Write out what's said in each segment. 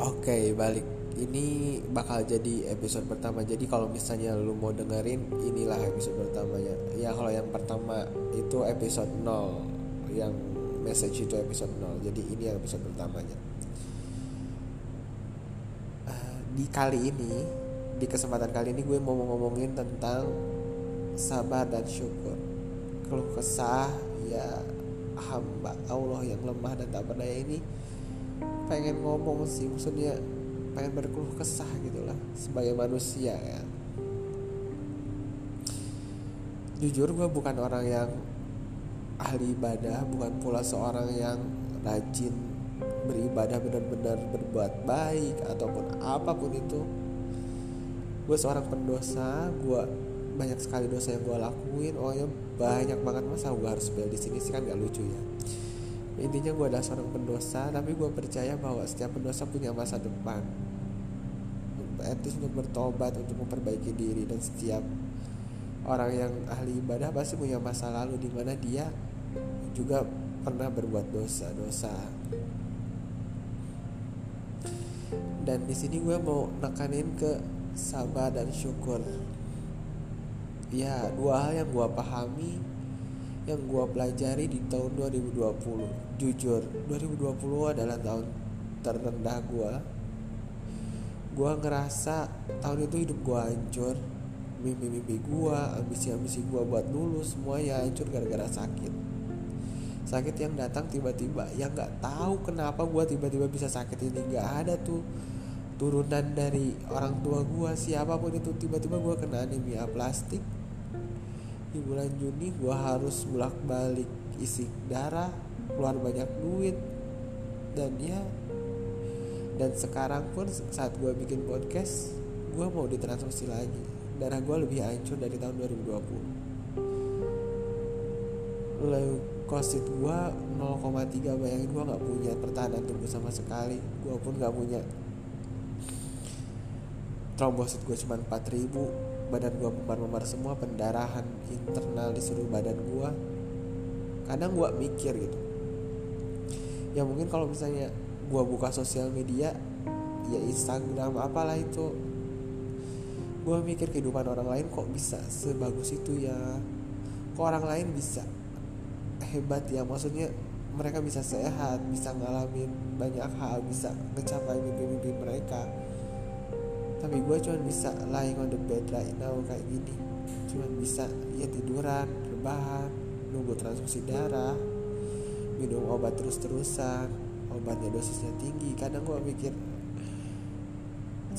Oke, balik. Ini bakal jadi episode pertama. Jadi kalau misalnya lu mau dengerin, inilah episode pertamanya. Ya kalau yang pertama itu episode 0, yang message itu episode 0. Jadi ini yang episode pertamanya. Di kesempatan kali ini gue mau ngomongin tentang sabar dan syukur. Keluh kesah ya hamba Allah yang lemah dan tak berdaya ini pengen ngomong sih, maksudnya pengen berkeluh kesah gitulah sebagai manusia kan. Jujur gue bukan orang yang ahli ibadah, bukan pula seorang yang rajin beribadah benar-benar berbuat baik ataupun apapun itu. Gue seorang pendosa, gue banyak sekali dosa yang gue lakuin, pokoknya banyak banget. Masa gue harus bel di sini sih, kan gak lucu ya. Intinya gue adalah seorang pendosa, tapi gue percaya bahwa setiap pendosa punya masa depan, at least untuk bertobat, untuk memperbaiki diri. Dan setiap orang yang ahli ibadah pasti punya masa lalu di mana dia juga pernah berbuat dosa. Dan di sini gue mau nekanin ke sabar dan syukur. Ya, dua hal yang gue pahami, yang gue pelajari di tahun 2020. Jujur, 2020 adalah tahun terendah gue. Gue ngerasa tahun itu hidup gue hancur. Mimpi-mimpi gue, ambisi-ambisi gue buat lulus, semuanya hancur gara-gara sakit. Sakit yang datang tiba-tiba, yang gak tahu kenapa gue tiba-tiba bisa sakit ini. Gak ada tuh turunan dari orang tua gue, siapapun itu. Tiba-tiba gue kena anemia plastik. Di bulan Juni gue harus bolak-balik isi darah, keluar banyak duit. Dan sekarang pun saat gue bikin podcast, gue mau ditransfusi lagi. Darah gue lebih hancur dari tahun 2020. Leukosit gue 0,3. Bayangin, gue gak punya pertahanan tubuh sama sekali. Gue pun gak punya. Trombosit gue cuma 4.000. Badan gue memar-memar semua, pendarahan internal di seluruh badan gue. Kadang gue mikir gitu, ya mungkin kalau misalnya gue buka sosial media, ya Instagram apalah itu, gue mikir kehidupan orang lain kok bisa sebagus itu ya. Kok orang lain bisa hebat ya, maksudnya mereka bisa sehat, bisa ngalamin banyak hal, bisa ngecapai mimpi-mimpi mereka. Tapi gue cuma bisa lying on the bed right now kayak gini. Cuma bisa ya tiduran, rebahan, nunggu transfusi darah, minum obat terus-terusan. Obatnya dosisnya tinggi. Kadang gue mikir,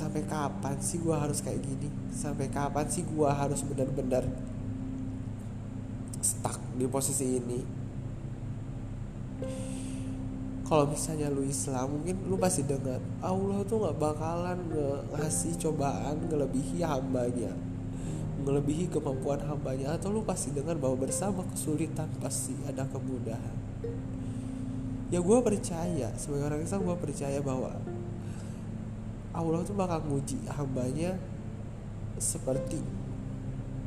sampai kapan sih gue harus kayak gini? Sampai kapan sih gue harus benar-benar stuck di posisi ini? Kalau misalnya lu Islam, mungkin lu pasti dengar Allah tuh gak bakalan ngasih cobaan ngelebihi hambanya, ngelebihi kemampuan hambanya. Atau lu pasti dengar bahwa bersama kesulitan pasti ada kemudahan. Ya gue percaya, sebagai orang Islam gue percaya bahwa Allah tuh bakal nguji hambanya seperti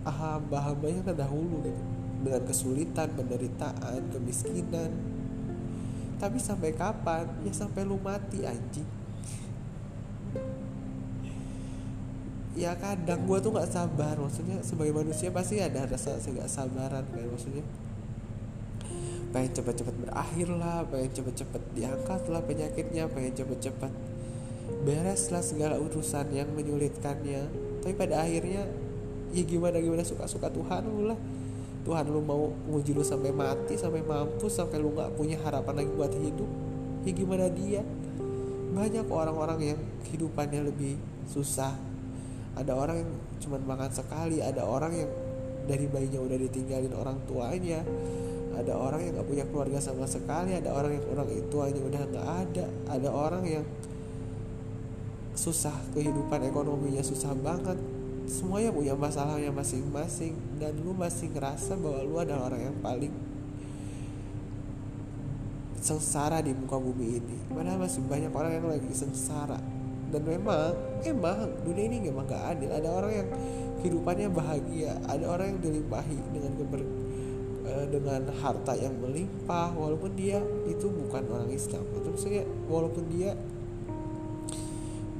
hamba-hambanya terdahulu gitu, dengan kesulitan, penderitaan, kemiskinan. Tapi sampai kapan? Ya sampai lu mati anjing. Ya kadang gue tuh gak sabar. Maksudnya sebagai manusia pasti ada rasa gak sabaran kan? Maksudnya pengen cepet-cepet berakhir lah, pengen cepet-cepet diangkat lah penyakitnya, pengen cepet-cepet beres lah segala urusan yang menyulitkannya. Tapi pada akhirnya ya gimana-gimana, suka-suka Tuhan lu lah. Tuhan lu mau nguji lu sampai mati, sampai mampus, sampai lu gak punya harapan lagi buat hidup. Ya gimana dia? Banyak orang-orang yang kehidupannya lebih susah. Ada orang yang cuma makan sekali, ada orang yang dari bayinya udah ditinggalin orang tuanya, ada orang yang gak punya keluarga sama sekali, ada orang yang orang tuanya udah gak ada, ada orang yang susah, kehidupan ekonominya susah banget. Semuanya punya masalahnya masing-masing. Dan lu masih ngerasa bahwa lu adalah orang yang paling sengsara di muka bumi ini. Padahal masih banyak orang yang lagi sengsara. Dan memang dunia ini memang gak adil. Ada orang yang kehidupannya bahagia, ada orang yang dilimpahi dengan harta yang melimpah, walaupun dia itu bukan orang Islam. Itu maksudnya walaupun dia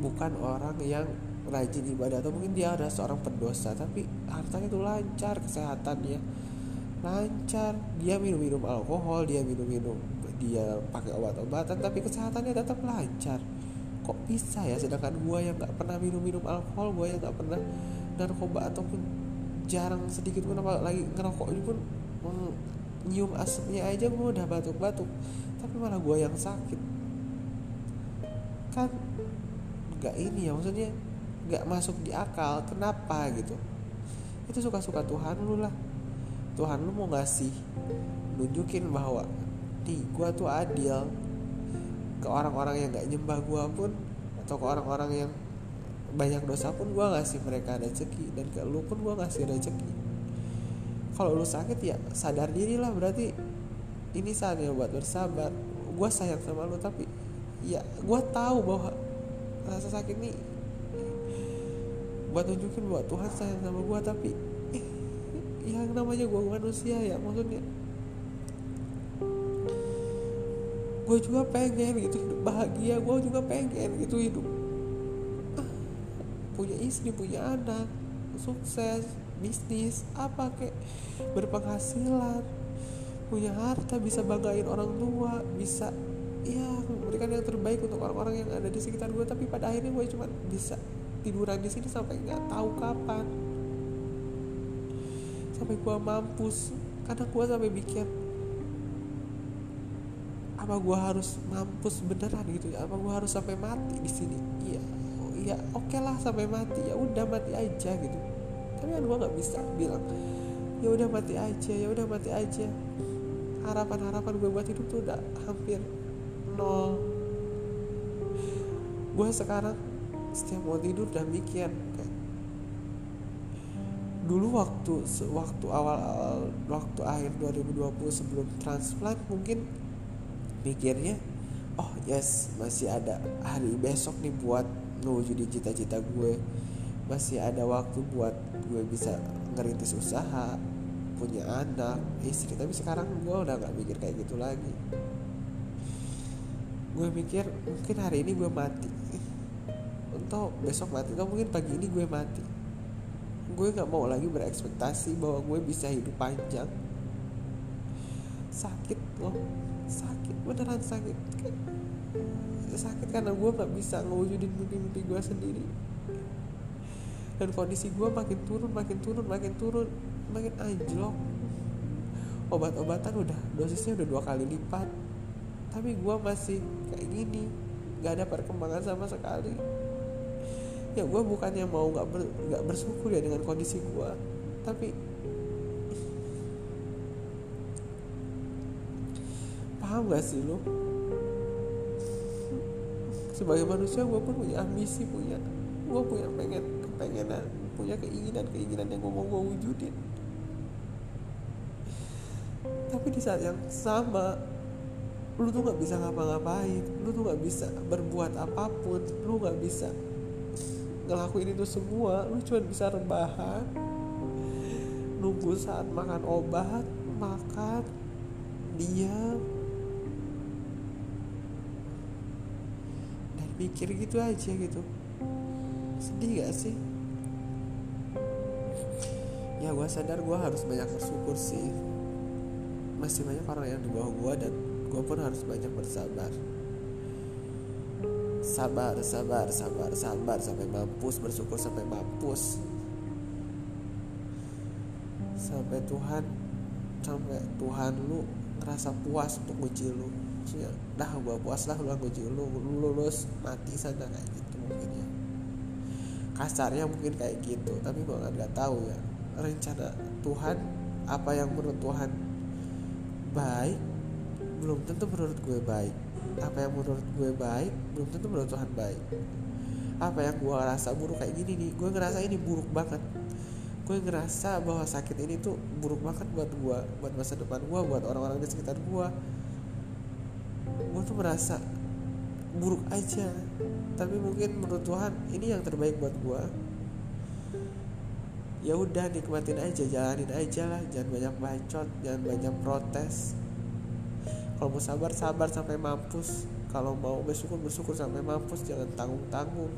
bukan orang yang rajin ibadah, atau mungkin dia adalah seorang pendosa, tapi hartanya itu lancar, kesehatannya lancar, dia minum-minum alkohol, dia pakai obat-obatan, tapi kesehatannya tetap lancar. Kok bisa ya? Sedangkan gue yang gak pernah minum-minum alkohol, gue yang gak pernah narkoba ataupun jarang sedikit pun, apalagi ngerokok pun, nyium asapnya aja gue udah batuk-batuk, tapi malah gue yang sakit. Kan gak ini ya, maksudnya gak masuk di akal. Kenapa gitu? Itu suka-suka Tuhan lu lah. Tuhan lu mau ngasih nunjukin bahwa nih gue tuh adil ke orang-orang yang gak nyembah gue pun, atau ke orang-orang yang banyak dosa pun gue ngasih mereka rezeki, dan ke lu pun gue ngasih rezeki. Kalau lu sakit ya sadar diri lah, berarti ini saatnya buat bersabar. Gue sayang sama lu, tapi ya gue tahu bahwa rasa sakit ini buat tunjukin buat Tuhan sayang sama gue, tapi yang namanya gue manusia ya, maksudnya gue juga pengen gitu hidup bahagia, gue juga pengen gitu hidup punya istri, punya anak, sukses, bisnis, apa kek, berpenghasilan, punya harta, bisa banggain orang tua, bisa ya memberikan yang terbaik untuk orang-orang yang ada di sekitar gue, tapi pada akhirnya gue cuma bisa tiduran di sini sampai nggak tahu kapan, sampai gue mampus. Karena gue sampai mikir, apa gue harus mampus beneran gitu ya? Apa gue harus sampai mati di sini? Iya, ya oke lah sampai mati, ya udah mati aja gitu. Tapi kan gue nggak bisa bilang ya udah mati aja, ya udah mati aja. Harapan gue buat hidup tuh udah hampir nol. Gue sekarang setiap mau tidur udah mikir kayak dulu waktu awal waktu akhir 2020 sebelum transplant mungkin mikirnya, oh yes masih ada hari besok nih buat mewujudin cita-cita gue, masih ada waktu buat gue bisa ngerintis usaha, punya anak, istri. Tapi sekarang gue udah gak mikir kayak gitu lagi. Gue mikir mungkin hari ini gue mati, entah besok mati, atau mungkin pagi ini gue mati. Gue gak mau lagi berekspektasi bahwa gue bisa hidup panjang. Sakit loh, sakit beneran sakit karena gue nggak bisa ngewujudin mimpi-mimpi gue sendiri, dan kondisi gue makin turun, makin anjlok. Obat-obatan udah dosisnya udah 2 kali lipat, tapi gue masih kayak gini, nggak ada perkembangan sama sekali. Ya gue bukannya mau nggak bersyukur ya dengan kondisi gue, tapi paham gak sih lo? Sebagai manusia gue pun punya ambisi, gue punya kepengenan, punya keinginan yang gue mau gue wujudin. Tapi di saat yang sama lo tuh gak bisa ngapa-ngapain, lo tuh gak bisa berbuat apapun, lo gak bisa ngelakuin itu semua. Lo cuma bisa rebahan, nunggu saat makan obat, makan, diam, pikir gitu aja gitu. Sedih gak sih? Ya gue sadar gue harus banyak bersyukur sih, masih banyak orang yang di bawah gue, dan gue pun harus banyak bersabar. Sabar sampai mampus, bersyukur sampai mampus, sampai Tuhan lu ngerasa puas untuk uji lu. Ya, dah gue puas lah, udah gue lulus, mati sana, kayak gitu mungkin ya. Kasarnya mungkin kayak gitu, tapi gue nggak tahu ya rencana Tuhan, apa yang menurut Tuhan baik belum tentu menurut gue baik, apa yang menurut gue baik belum tentu menurut Tuhan baik. Apa yang gue ngerasa buruk kayak gini nih, gue ngerasa ini buruk banget, gue ngerasa bahwa sakit ini tuh buruk banget buat gue, buat masa depan gue, buat orang-orang di sekitar gue. Gue tuh merasa buruk aja, tapi mungkin menurut Tuhan ini yang terbaik buat gue. Ya udah, nikmatin aja, jalanin aja lah, jangan banyak bacot, jangan banyak protes. Kalau mau sabar sampai mampus, Kalau mau bersyukur sampai mampus, jangan tanggung-tanggung.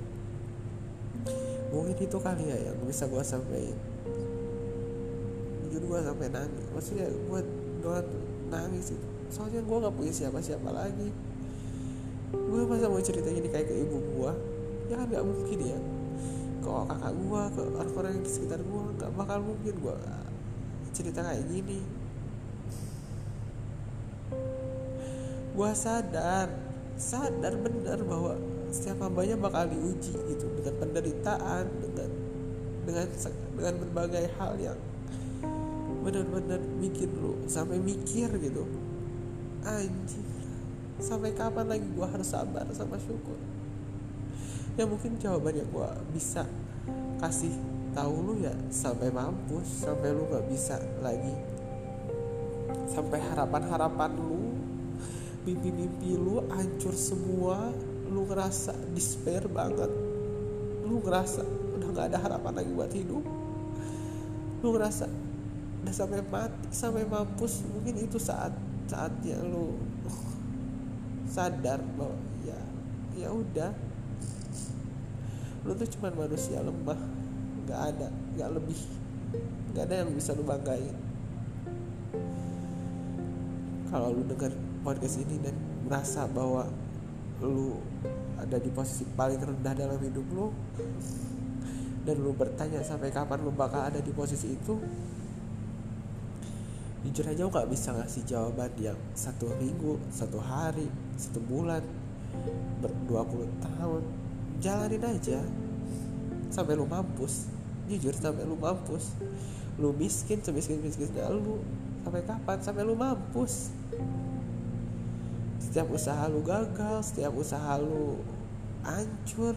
Mungkin itu kali ya yang bisa gue sampein. Jujur gue sampai nangis, maksudnya gue doang nangis itu. Soalnya gue gak punya siapa-siapa lagi. Gue masa mau cerita ini kayak ke ibu gue, ya kan gak mungkin ya. Ke kakak gue, ke orang-orang yang di sekitar gue, gak bakal mungkin gue cerita kayak gini. Gue sadar benar bahwa setiap hambanya bakal diuji gitu, dengan penderitaan, dengan berbagai hal yang benar-benar bikin lu sampai mikir gitu, anjir, sampai kapan lagi gue harus sabar sama syukur? Ya mungkin jawabannya gue bisa kasih tahu lu ya sampai mampus, sampai lu gak bisa lagi, sampai harapan-harapan lu, mimpi-mimpi lu hancur semua. Lu ngerasa despair banget, lu ngerasa udah gak ada harapan lagi buat hidup, lu ngerasa udah sampai mati, sampai mampus. Mungkin itu saatnya lu sadar bahwa ya udah, lu tuh cuman manusia lemah, gak ada yang bisa lu banggain. Kalau lu denger podcast ini dan merasa bahwa lu ada di posisi paling rendah dalam hidup lu, dan lu bertanya sampai kapan lu bakal ada di posisi itu, jujur aja lu gak bisa ngasih jawaban yang 1 minggu, 1 hari, 1 bulan, 20 tahun. Jalanin aja sampai lu mampus, jujur, sampai lu mampus. Lu miskin semiskin-miskinnya lu sampai kapan? Sampai lu mampus. Setiap usaha lu gagal, setiap usaha lu hancur,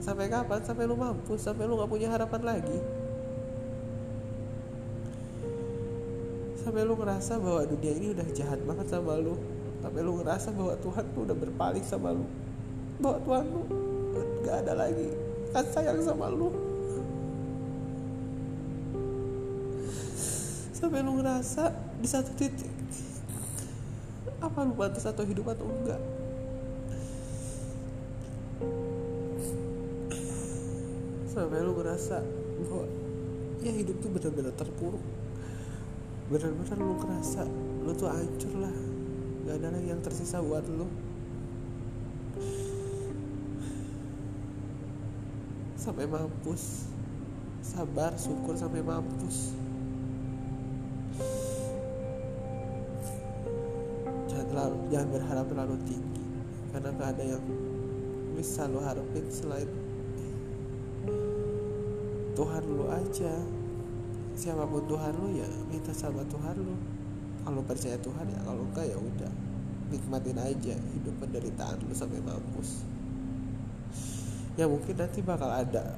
sampai kapan? Sampai lu mampus, sampai lu gak punya harapan lagi, sampai lu ngerasa bahwa dunia ini udah jahat banget sama lu, sampai lu ngerasa bahwa Tuhan tuh udah berpaling sama lu, bahwa Tuhan lu gak ada lagi kan sayang sama lu, sampai lu ngerasa di satu titik, apa lu pantas atau hidup atau enggak. Sampai lu ngerasa bahwa ya hidup tuh benar-benar terpuruk, benar-benar lu ngerasa lu tuh hancur lah, gak ada lagi yang tersisa buat lu. Sampai mampus, sabar syukur sampai mampus. Jangan berharap terlalu tinggi, karena gak ada yang bisa lo harapin selain Tuhan lo aja. Siapapun Tuhan lo, ya minta sama Tuhan lo. Kalau percaya Tuhan ya, kalau enggak ya udah, nikmatin aja hidup penderitaan lo sampai mampus. Ya mungkin nanti bakal ada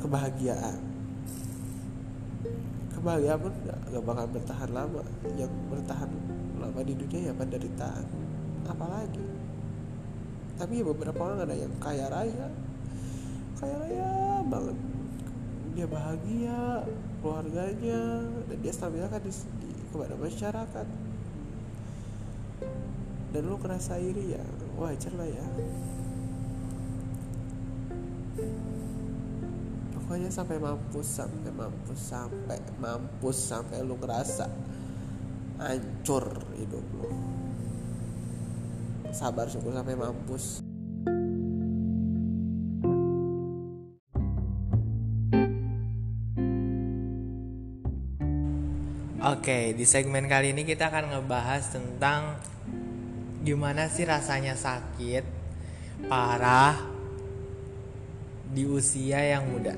kebahagiaan. Bahagia pun gak bakal bertahan lama. Yang bertahan lama di dunia ya penderitaan, apalagi. Tapi ya beberapa orang ada yang kaya raya banget, dia bahagia, keluarganya, dan dia stabil kan di kepada masyarakat. Dan lu kerasa iri ya, wajar lah ya. Pokoknya sampai mampus, sampai lu ngerasa hancur hidup lu. Sabar syukur sampai mampus. Oke, di segmen kali ini kita akan ngebahas tentang gimana sih rasanya sakit parah di usia yang muda.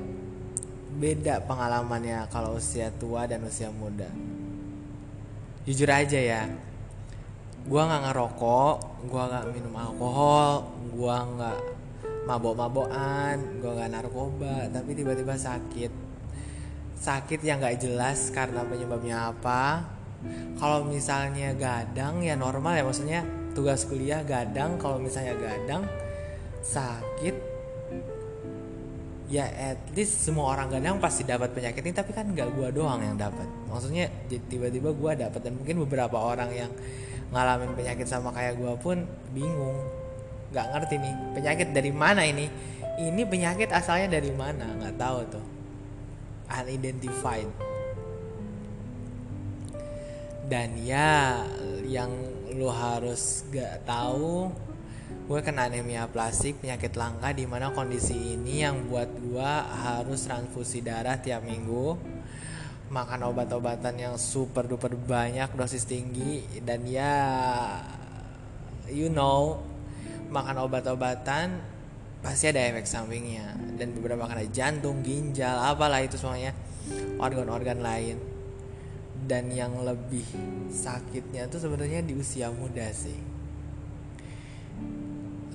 Beda pengalamannya kalau usia tua dan usia muda. Jujur aja ya, gue gak ngerokok, gue gak minum alkohol, gue gak mabok-mabokan, gue gak narkoba, tapi tiba-tiba sakit yang gak jelas karena penyebabnya apa. Kalau misalnya gadang ya normal ya, maksudnya tugas kuliah gadang. Kalau misalnya gadang sakit ya at least semua orang gadang pasti dapat penyakit ini, tapi kan nggak gue doang yang dapat. Maksudnya tiba-tiba gue dapat, dan mungkin beberapa orang yang ngalamin penyakit sama kayak gue pun bingung, nggak ngerti nih penyakit dari mana ini. Ini penyakit asalnya dari mana, nggak tahu tuh, unidentified. Dan ya yang lo harus gak tahu, gue kena anemia plastik, penyakit langka, di mana kondisi ini yang buat gue harus transfusi darah tiap minggu, makan obat-obatan yang super duper banyak, dosis tinggi, dan ya you know, makan obat-obatan pasti ada efek sampingnya, dan beberapa kena jantung, ginjal, apalah itu semuanya, organ-organ lain. Dan yang lebih sakitnya tuh sebenarnya di usia muda sih.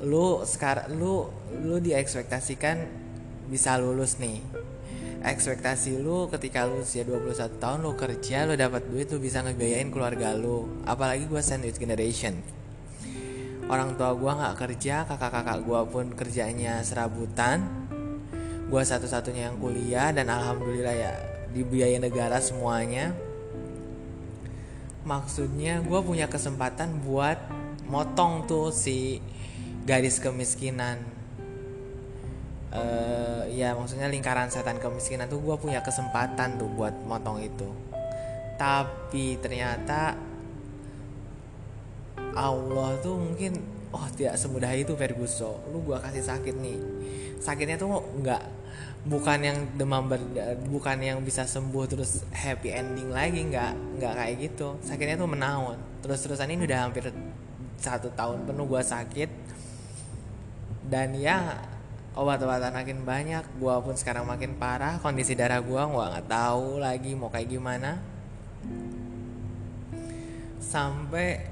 Lu sekarang lu diekspektasikan bisa lulus nih. Ekspektasi lu ketika lu usia 21 tahun lu kerja, lu dapat duit, lu bisa ngebiayain keluarga lu. Apalagi gua sandwich generation. Orang tua gua enggak kerja, kakak-kakak gua pun kerjanya serabutan. Gua satu-satunya yang kuliah, dan alhamdulillah ya dibiayain negara semuanya. Maksudnya gue punya kesempatan buat motong tuh si garis kemiskinan, ya maksudnya lingkaran setan kemiskinan tuh gue punya kesempatan tuh buat motong itu. Tapi ternyata Allah tuh mungkin tidak semudah itu, Ferguson. Lu gue kasih sakit nih, sakitnya tuh bukan yang demam bukan yang bisa sembuh terus happy ending lagi, nggak kayak gitu. Sakitnya tuh menaun terus-terusan. Ini udah hampir 1 tahun penuh gue sakit, dan ya obat-obatan makin banyak, gue pun sekarang makin parah. Kondisi darah gue nggak tahu lagi mau kayak gimana, sampai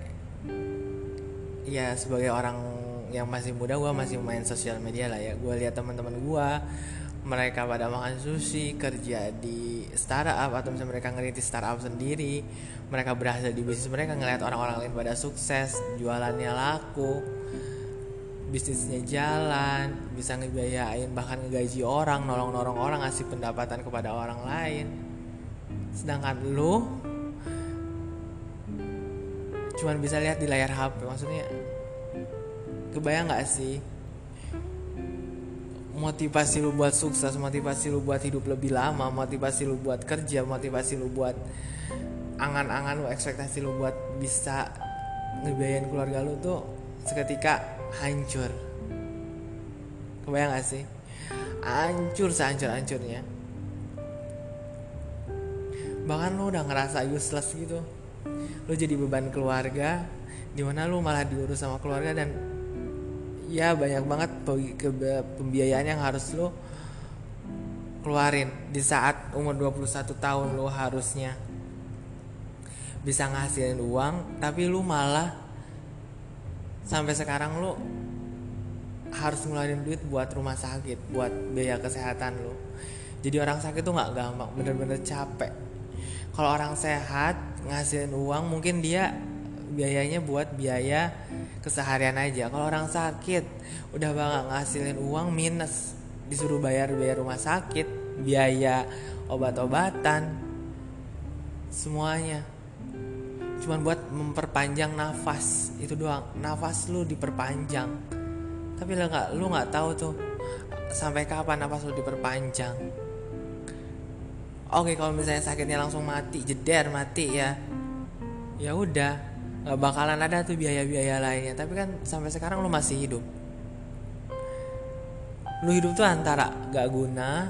ya sebagai orang yang masih muda, gue masih main sosial media lah ya. Gue lihat teman-teman gue, mereka pada makan sushi, kerja di startup, atau misalnya mereka ngerintis startup sendiri, mereka berhasil di bisnis mereka, ngelihat orang-orang lain pada sukses, jualannya laku, bisnisnya jalan, bisa ngebiayain, bahkan ngegaji orang, nolong-nolong orang, ngasih pendapatan kepada orang lain. Sedangkan lu cuman bisa lihat di layar HP. Maksudnya kebayang gak sih motivasi lu buat sukses, motivasi lu buat hidup lebih lama, motivasi lu buat kerja, motivasi lu buat angan-angan lu, ekspektasi lu buat bisa ngebiayain keluarga lu tuh seketika hancur. Kebayang gak sih? Hancur sehancur-hancurnya. Bahkan lu udah ngerasa useless gitu. Lu jadi beban keluarga, dimana lu malah diurus sama keluarga, dan ya banyak banget pembiayaan yang harus lo keluarin di saat umur 21 tahun lo harusnya bisa ngasilin uang, tapi lo malah sampai sekarang lo harus ngeluarin duit buat rumah sakit, buat biaya kesehatan lo. Jadi orang sakit tuh gak gampang, bener-bener capek. Kalau orang sehat ngasilin uang, mungkin dia biayanya buat biaya keseharian aja. Kalau orang sakit udah banget ngasilin uang minus, disuruh bayar biaya rumah sakit, biaya obat-obatan, semuanya cuman buat memperpanjang nafas. Itu doang, nafas lu diperpanjang, tapi lu nggak tahu tuh sampai kapan nafas lu diperpanjang. Oke, kalau misalnya sakitnya langsung mati, jeder mati, ya udah gak bakalan ada tuh biaya-biaya lainnya. Tapi kan sampai sekarang lu masih hidup. Lu hidup tuh antara gak guna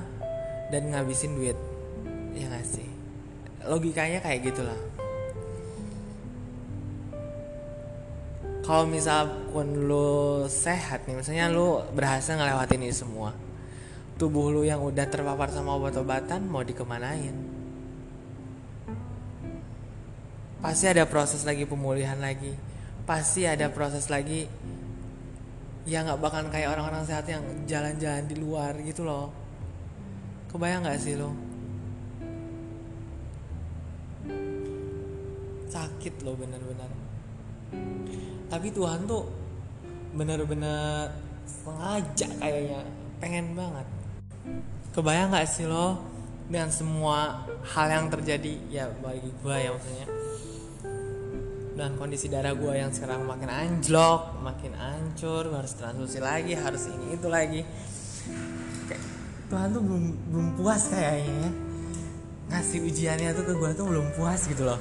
dan ngabisin duit, ya gak sih? Logikanya kayak gitulah. Kalau misalkan lu sehat nih, misalnya lu berhasil ngelewatin ini semua, tubuh lu yang udah terpapar sama obat-obatan mau dikemanain? Pasti ada proses lagi pemulihan lagi, pasti ada proses lagi. Ya gak bakalan kayak orang-orang sehat yang jalan-jalan di luar gitu loh. Kebayang gak sih lo? Sakit lo bener-bener. Tapi Tuhan tuh bener-bener sengaja kayaknya, pengen banget Kebayang gak sih lo dengan semua hal yang terjadi, ya bagi gue ya maksudnya, dan kondisi darah gue yang sekarang makin anjlok, makin hancur, harus transfusi lagi, harus ini itu lagi. Kayak Tuhan tuh belum puas kayaknya, ngasih ujiannya tuh ke gue tuh belum puas gitu loh.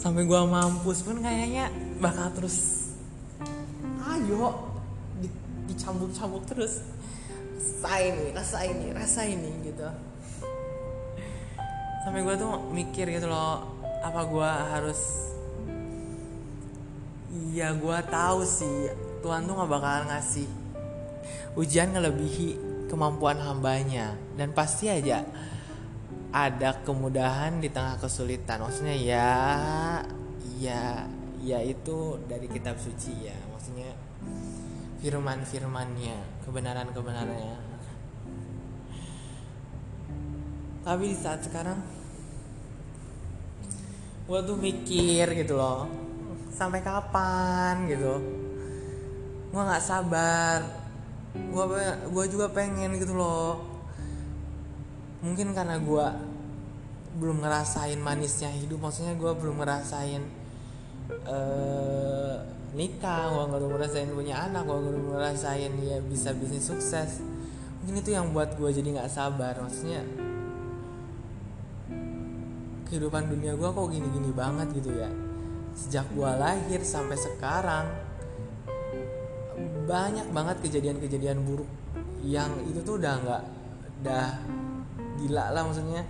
Sampai gue mampus pun kayaknya bakal terus ayo dicambuk-cambuk terus, rasa ini gitu. Sampai gue tuh mikir gitu loh, apa gue harus, ya gue tahu sih Tuhan tuh gak bakalan ngasih ujian ngelebihi kemampuan hambanya, dan pasti aja ada kemudahan di tengah kesulitan. Maksudnya ya itu dari kitab suci ya, maksudnya firman-firmannya, kebenaran-kebenarannya. Tapi di saat sekarang gue tuh mikir gitu loh, sampai kapan gitu. Gue gak sabar, gue juga pengen gitu loh. Mungkin karena gue belum ngerasain manisnya hidup, maksudnya gue belum ngerasain nikah, gue belum ngerasain punya anak, gue belum ngerasain ya bisa bisnis sukses. Mungkin itu yang buat gue jadi gak sabar. Maksudnya kehidupan dunia gue kok gini-gini banget gitu ya. Sejak gue lahir sampai sekarang banyak banget kejadian-kejadian buruk yang itu tuh udah gila lah maksudnya.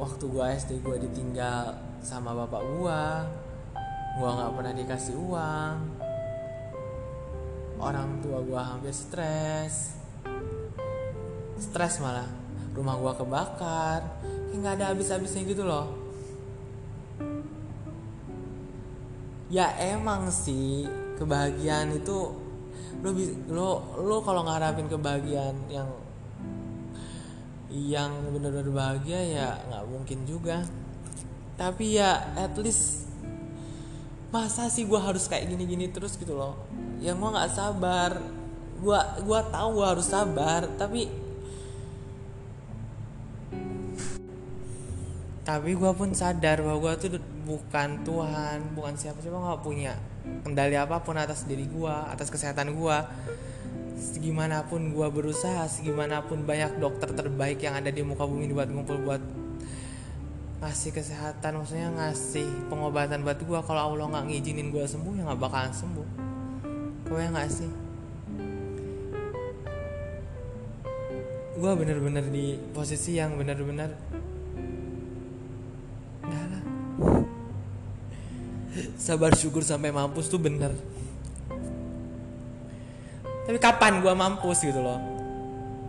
Waktu gue SD gue ditinggal sama bapak gue gak pernah dikasih uang, orang tua gue hampir stres malah, rumah gue kebakar, kayak gak ada habis-habisnya gitu loh. Ya emang sih kebahagiaan itu lo kalau ngarapin kebahagiaan yang benar-benar bahagia ya nggak mungkin juga. Tapi ya at least masa sih gue harus kayak gini-gini terus gitu loh. Ya gue nggak sabar, gue tahu gue harus sabar, tapi gue pun sadar bahwa gue tuh bukan Tuhan, bukan siapa-siapa, gak punya kendali apapun atas diri gue, atas kesehatan gue. Segimanapun gue berusaha, segimanapun banyak dokter terbaik yang ada di muka bumi buat ngumpul buat ngasih kesehatan, maksudnya ngasih pengobatan buat gue. Kalau Allah gak ngizinin gue sembuh, ya gak bakalan sembuh. Gue gak sih? Gue bener-bener di posisi yang bener-bener sabar syukur sampai mampus tuh bener. Tapi kapan gue mampus gitu loh?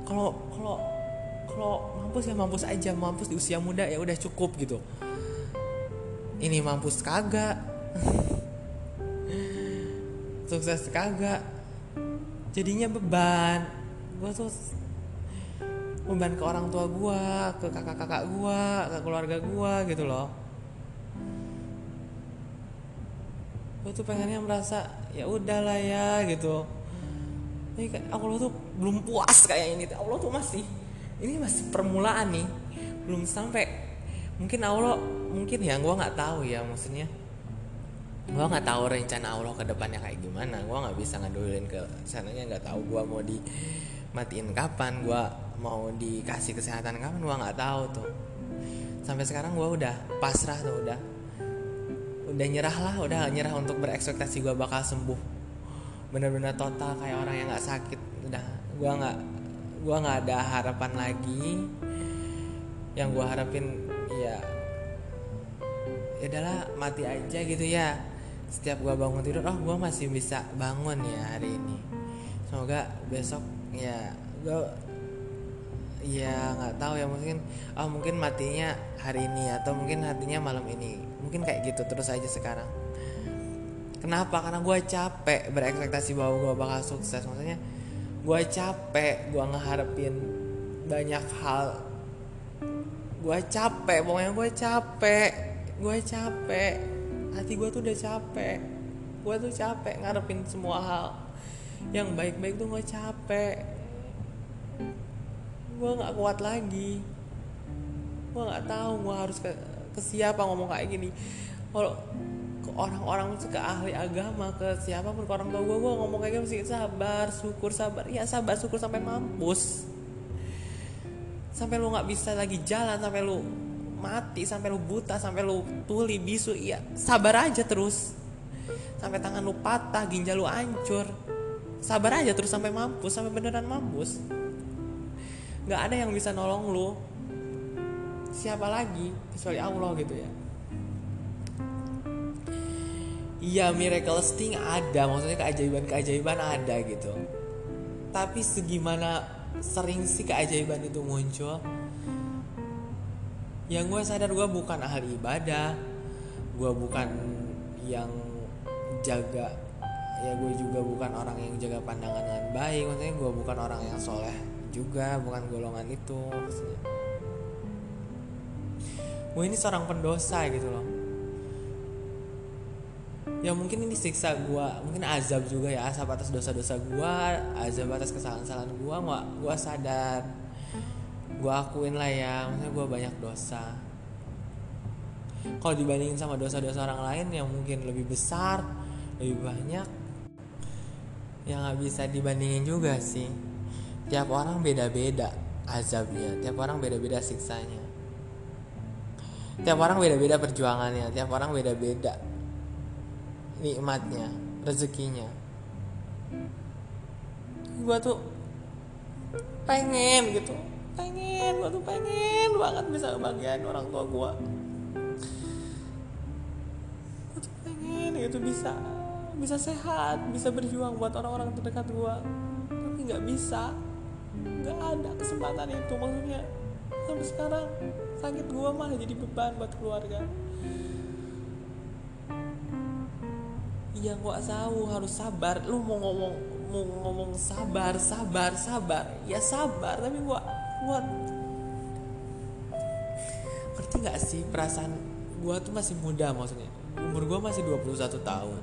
Kalau mampus ya mampus aja, mampus di usia muda ya udah cukup gitu. Ini mampus kagak, sukses kagak, jadinya beban. Gue tuh beban ke orang tua gue, ke kakak-kakak gue, ke keluarga gue gitu loh. Gue tuh pengennya merasa ya udahlah ya gitu. Tapi Allah tuh belum puas kayak ini. Allah tuh masih permulaan nih, belum sampai. Mungkin Allah, mungkin ya gue nggak tahu ya maksudnya. Gue nggak tahu rencana Allah ke depannya kayak gimana. Gue nggak bisa ngedulin ke sananya, nggak tahu gue mau dimatiin kapan, gue mau dikasih kesehatan kapan, gue nggak tahu tuh. Sampai sekarang gue udah pasrah tuh, udah nyerah untuk berekspektasi gue bakal sembuh bener-bener total kayak orang yang nggak sakit. Udah gue nggak ada harapan lagi. Yang gue harapin ya udahlah mati aja gitu ya. Setiap gue bangun tidur, gue masih bisa bangun ya hari ini, semoga besok ya gue ya nggak tahu ya, mungkin matinya hari ini atau mungkin hatinya malam ini, mungkin kayak gitu terus aja sekarang. Kenapa? Karena gue capek berekspektasi bahwa gue bakal sukses. Maksudnya gue capek, gue ngeharapin banyak hal. Gue capek, pokoknya gue capek. Hati gue tuh udah capek. Gue tuh capek ngarepin semua hal. yang baik-baik tuh gak capek. Gue gak kuat lagi. Gue gak tahu gue harus ke siapa ngomong kayak gini. Kalau ke orang-orang, ke ahli agama, ke siapapun, ke orang tua gue ngomong kayak gini mesti sabar, syukur, sabar. Ya sabar, syukur sampai mampus. Sampai lu gak bisa lagi jalan, sampai lu mati, sampai lu buta, sampai lu tuli, bisu, iya sabar aja terus. Sampai tangan lu patah, ginjal lu hancur, sabar aja terus sampai mampus, sampai beneran mampus. Gak ada yang bisa nolong lu, siapa lagi kecuali Allah gitu ya. Iya, miraculous thing ada, maksudnya keajaiban-keajaiban ada gitu. Tapi segimana sering sih keajaiban itu muncul? Yang gue sadar gue bukan ahli ibadah, gue bukan yang jaga, ya gue juga bukan orang yang jaga pandangan dengan baik, maksudnya gue bukan orang yang soleh juga, bukan golongan itu maksudnya. Gue ini seorang pendosa gitu loh. Ya mungkin ini siksa gue, mungkin azab juga ya, azab atas dosa-dosa gue, azab atas kesalahan-kesalahan gue sadar. Gue akuin lah ya, maksudnya gue banyak dosa. Kalau dibandingin sama dosa-dosa orang lain yang mungkin lebih besar, lebih banyak, ya gak bisa dibandingin juga sih. Tiap orang beda-beda azabnya, tiap orang beda-beda siksanya, tiap orang beda-beda perjuangannya, tiap orang beda-beda nikmatnya, rezekinya. Gue tuh pengen gitu, gue tuh pengen banget bisa kebahagiaan orang tua gue. Gue tuh pengen gitu bisa sehat, bisa berjuang buat orang-orang terdekat gue, tapi nggak bisa, nggak ada kesempatan itu. Maksudnya sampai sekarang sakit gue malah jadi beban buat keluarga. Iya, gue tahu harus sabar. Lu mau ngomong sabar, ya sabar, tapi gue ngerti gak sih perasaan gue tuh masih muda, maksudnya umur gue masih 21 tahun.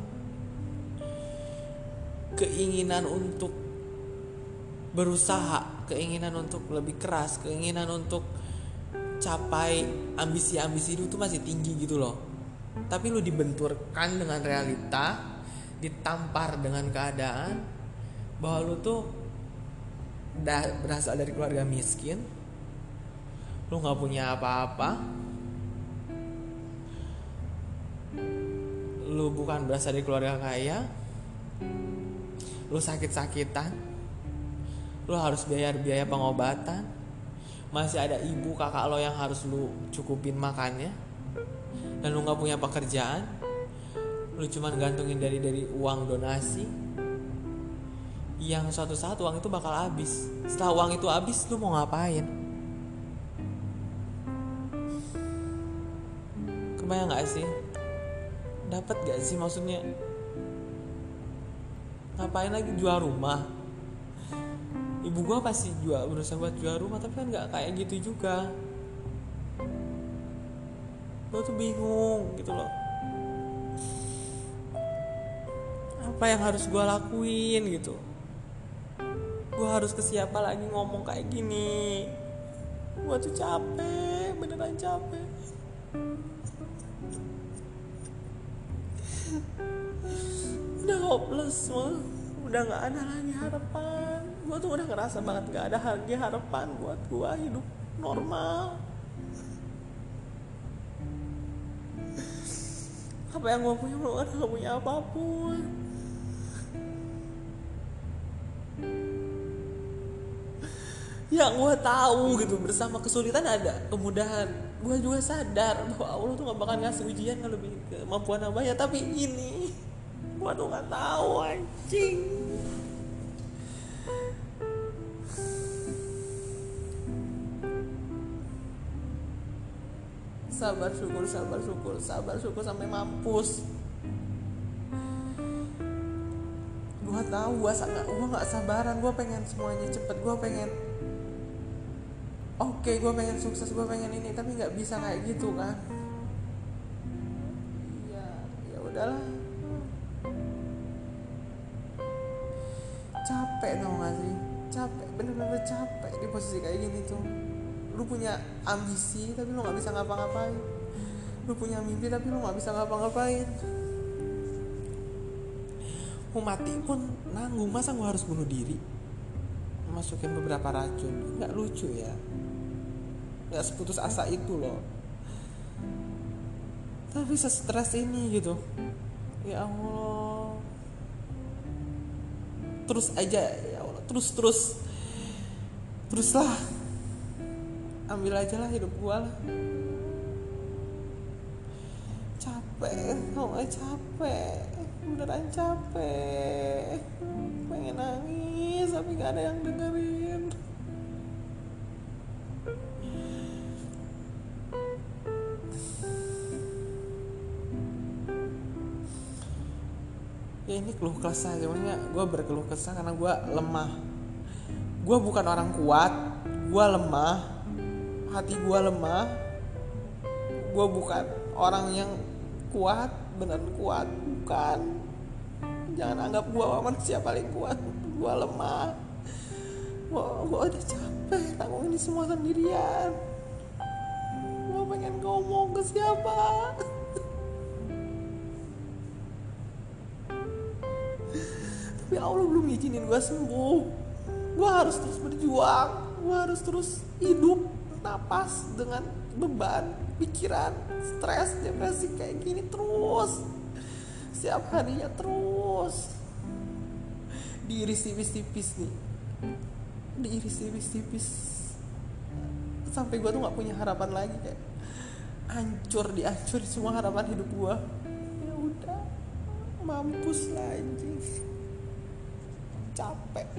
Keinginan untuk berusaha, keinginan untuk lebih keras, keinginan untuk capai ambisi-ambisi itu masih tinggi gitu loh. Tapi lu dibenturkan dengan realita, ditampar dengan keadaan bahwa lu tuh berasal dari keluarga miskin, lu nggak punya apa-apa, lu bukan berasal dari keluarga kaya, lu sakit-sakitan, lu harus bayar biaya pengobatan, masih ada ibu kakak lo yang harus lu cukupin makannya, dan lu nggak punya pekerjaan, lu cuman gantungin dari uang donasi. Yang suatu saat uang itu bakal habis. Setelah uang itu habis, lu mau ngapain? Kebayang gak sih? Dapat gak sih maksudnya? Ngapain lagi jual rumah? Ibu gua pasti berusaha buat jual rumah, tapi kan gak kayak gitu juga. Gua tuh bingung gitu loh. Apa yang harus gua lakuin gitu? Gue harus ke siapa lagi ngomong kayak gini? Gue tuh capek, beneran capek. Udah hopeless, mah. Udah gak ada lagi harapan. Gue tuh udah ngerasa banget gak ada lagi harapan buat gue hidup normal. Apa yang gue punya, belum ada, gak punya apapun. Ya gue tahu gitu, bersama kesulitan ada kemudahan. Gue juga sadar bahwa Allah tuh gak bakal ngasih ujian yang lebih kemampuan abahnya. Tapi ini gue tuh gak tahu, anjing. Sabar syukur sampai mampus. Gue tahu gue gak sabaran. Gue pengen semuanya cepet, gue pengen oke, gue pengen sukses, gue pengen ini, tapi nggak bisa kayak gitu kan? Ya udahlah. capek tau gak sih, capek, bener-bener capek di posisi kayak gini tuh. Lu punya ambisi tapi lu gak bisa ngapa-ngapain, lu punya mimpi tapi lu gak bisa ngapa-ngapain. Mau mati pun nanggung, masa gua harus bunuh diri, masukin beberapa racun, gak lucu ya, gak seputus asa itu loh. Tapi stres ini gitu, ya Allah, terus aja ya Allah, teruslah ambil aja lah hidup gua lah. Capek, capek, beneran capek, pengen nangis tapi gak ada yang dengerin. Ya ini keluh kesah, sebenarnya gue berkeluh kesah karena gue lemah. Gue bukan orang kuat, gue lemah, hati gue lemah. Gue bukan orang yang kuat, benar kuat, bukan. Jangan anggap gue manusia paling kuat, gue lemah. Gue udah capek tanggung ini semua sendirian. Gue pengen ngomong ke siapa? Tapi Allah belum izinin gue sembuh. Gue harus terus berjuang, gue harus terus hidup, napas dengan beban, pikiran, stres, depresi kayak gini terus. Setiap harinya terus. Diiris tipis-tipis nih, diiris tipis-tipis sampai gue tuh gak punya harapan lagi, kayak hancur, dihancur semua harapan hidup gue. Ya udah, mampus lah anjing. Capek.